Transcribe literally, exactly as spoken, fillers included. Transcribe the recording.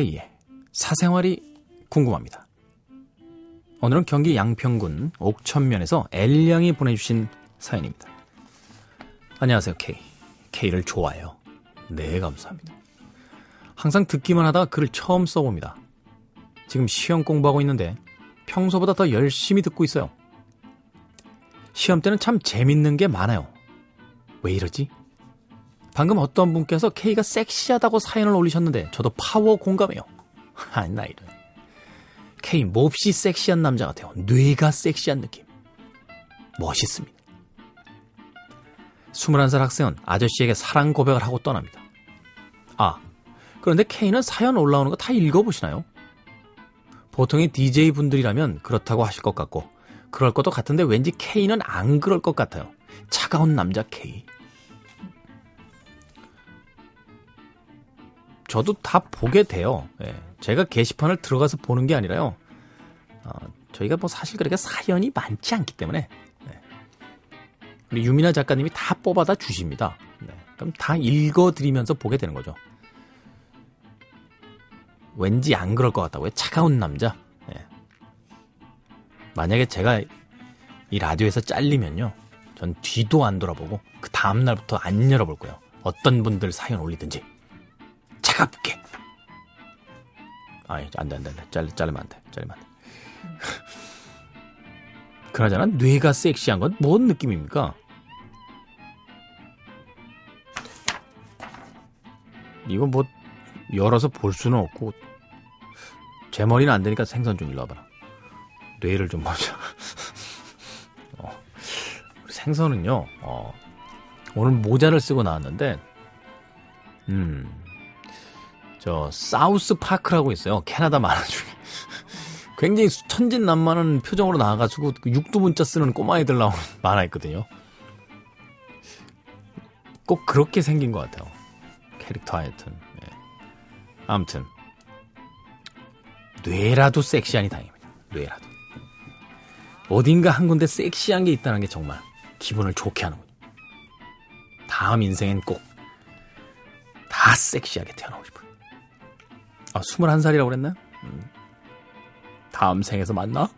K의 사생활이 궁금합니다. 오늘은 경기 양평군 옥천면에서 엘량이 보내주신 사연입니다. 안녕하세요, K. K를 좋아해요. 네, 감사합니다. 항상 듣기만 하다가 글을 처음 써봅니다. 지금 시험 공부하고 있는데 평소보다 더 열심히 듣고 있어요. 시험 때는 참 재밌는 게 많아요. 왜 이러지? 방금 어떤 분께서 K가 섹시하다고 사연을 올리셨는데 저도 파워 공감해요. 아니, 나 이런. K 몹시 섹시한 남자 같아요. 뇌가 섹시한 느낌. 멋있습니다. 스물한 살 학생은 아저씨에게 사랑 고백을 하고 떠납니다. 아, 그런데 K는 사연 올라오는 거 다 읽어보시나요? 보통의 디제이분들이라면 그렇다고 하실 것 같고 그럴 것도 같은데 왠지 K는 안 그럴 것 같아요. 차가운 남자 K. 저도 다 보게 돼요. 예. 제가 게시판을 들어가서 보는 게 아니라요. 어, 저희가 뭐 사실 그렇게 사연이 많지 않기 때문에 예. 우리 유미나 작가님이 다 뽑아다 주십니다. 네. 그럼 다 읽어드리면서 보게 되는 거죠. 왠지 안 그럴 것 같다고요. 차가운 남자. 예. 만약에 제가 이 라디오에서 잘리면요. 전 뒤도 안 돌아보고 그 다음날부터 안 열어볼 거예요. 어떤 분들 사연 올리든지. 차갑게. 아니, 안 돼, 안 돼, 안 돼. 잘리, 잘리면 안 돼. 잘리면 안 돼. 그나저나, 뇌가 섹시한 건 뭔 느낌입니까? 이거 뭐, 열어서 볼 수는 없고, 제 머리는 안 되니까 생선 좀 일로 와봐라. 뇌를 좀 보자. 어. 생선은요, 어, 오늘 모자를 쓰고 나왔는데, 음, 저 사우스 파크라고 있어요. 캐나다 만화 중에 굉장히 천진난만한 표정으로 나와가지고 육두문자 쓰는 꼬마애들 나오는 만화 있거든요. 꼭 그렇게 생긴 것 같아요. 캐릭터 하여튼. 예. 아무튼 뇌라도 섹시하니 다행입니다. 뇌라도. 어딘가 한 군데 섹시한 게 있다는 게 정말 기분을 좋게 하는군요. 다음 인생엔 꼭 다 섹시하게 태어나고 싶어요. 아, 스물한 살이라고 그랬나요? 음. 다음 생에서 만나?